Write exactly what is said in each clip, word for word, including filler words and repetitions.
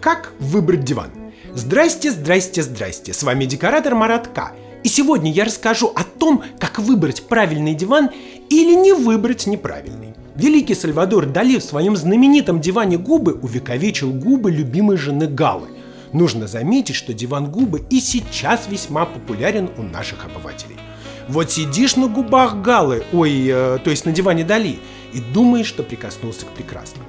Как выбрать диван? Здрасте, здрасте, здрасте, с вами декоратор Марат К. И сегодня я расскажу о том, как выбрать правильный диван или не выбрать неправильный. Великий Сальвадор Дали в своем знаменитом диване Губы увековечил губы любимой жены Галы. Нужно заметить, что диван Губы и сейчас весьма популярен у наших обывателей. Вот сидишь на губах Галы, ой, э, то есть на диване Дали, и думаешь, что прикоснулся к прекрасному.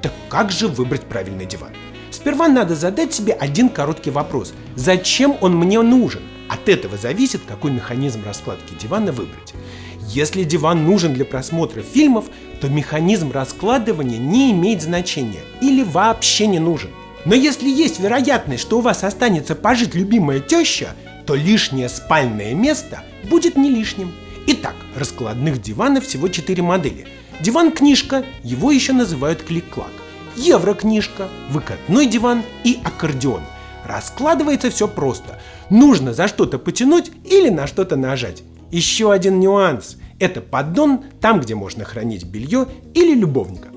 Так как же выбрать правильный диван? Сперва надо задать себе один короткий вопрос: зачем он мне нужен? От этого зависит, какой механизм раскладки дивана выбрать. Если диван нужен для просмотра фильмов, то механизм раскладывания не имеет значения или вообще не нужен. Но если есть вероятность, что у вас останется пожить любимая теща, то лишнее спальное место будет не лишним. Итак, раскладных диванов всего четыре модели. Диван-книжка, его еще называют клик-клак, евро-книжка, выкатной диван и аккордеон. Раскладывается все просто. Нужно за что-то потянуть или на что-то нажать. Еще один нюанс – это поддон, там, где можно хранить белье или любовника.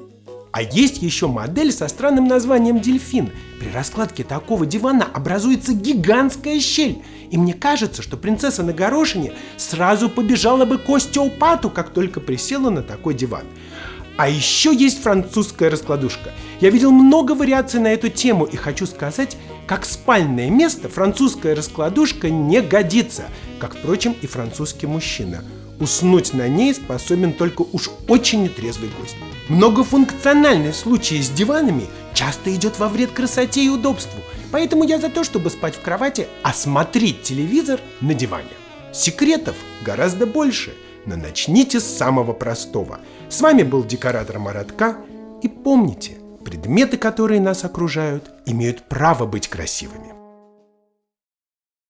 А есть еще модель со странным названием «Дельфин». При раскладке такого дивана образуется гигантская щель. И мне кажется, что принцесса на горошине сразу побежала бы к остеопату, как только присела на такой диван. А еще есть французская раскладушка. Я видел много вариаций на эту тему и хочу сказать, как спальное место французская раскладушка не годится, как, впрочем, и французский мужчина. Уснуть на ней способен только уж очень нетрезвый гость. Многофункциональность в случае с диванами часто идет во вред красоте и удобству, поэтому я за то, чтобы спать в кровати, а смотреть телевизор на диване. Секретов гораздо больше, но начните с самого простого. С вами был декоратор Марат К. И помните, предметы, которые нас окружают, имеют право быть красивыми.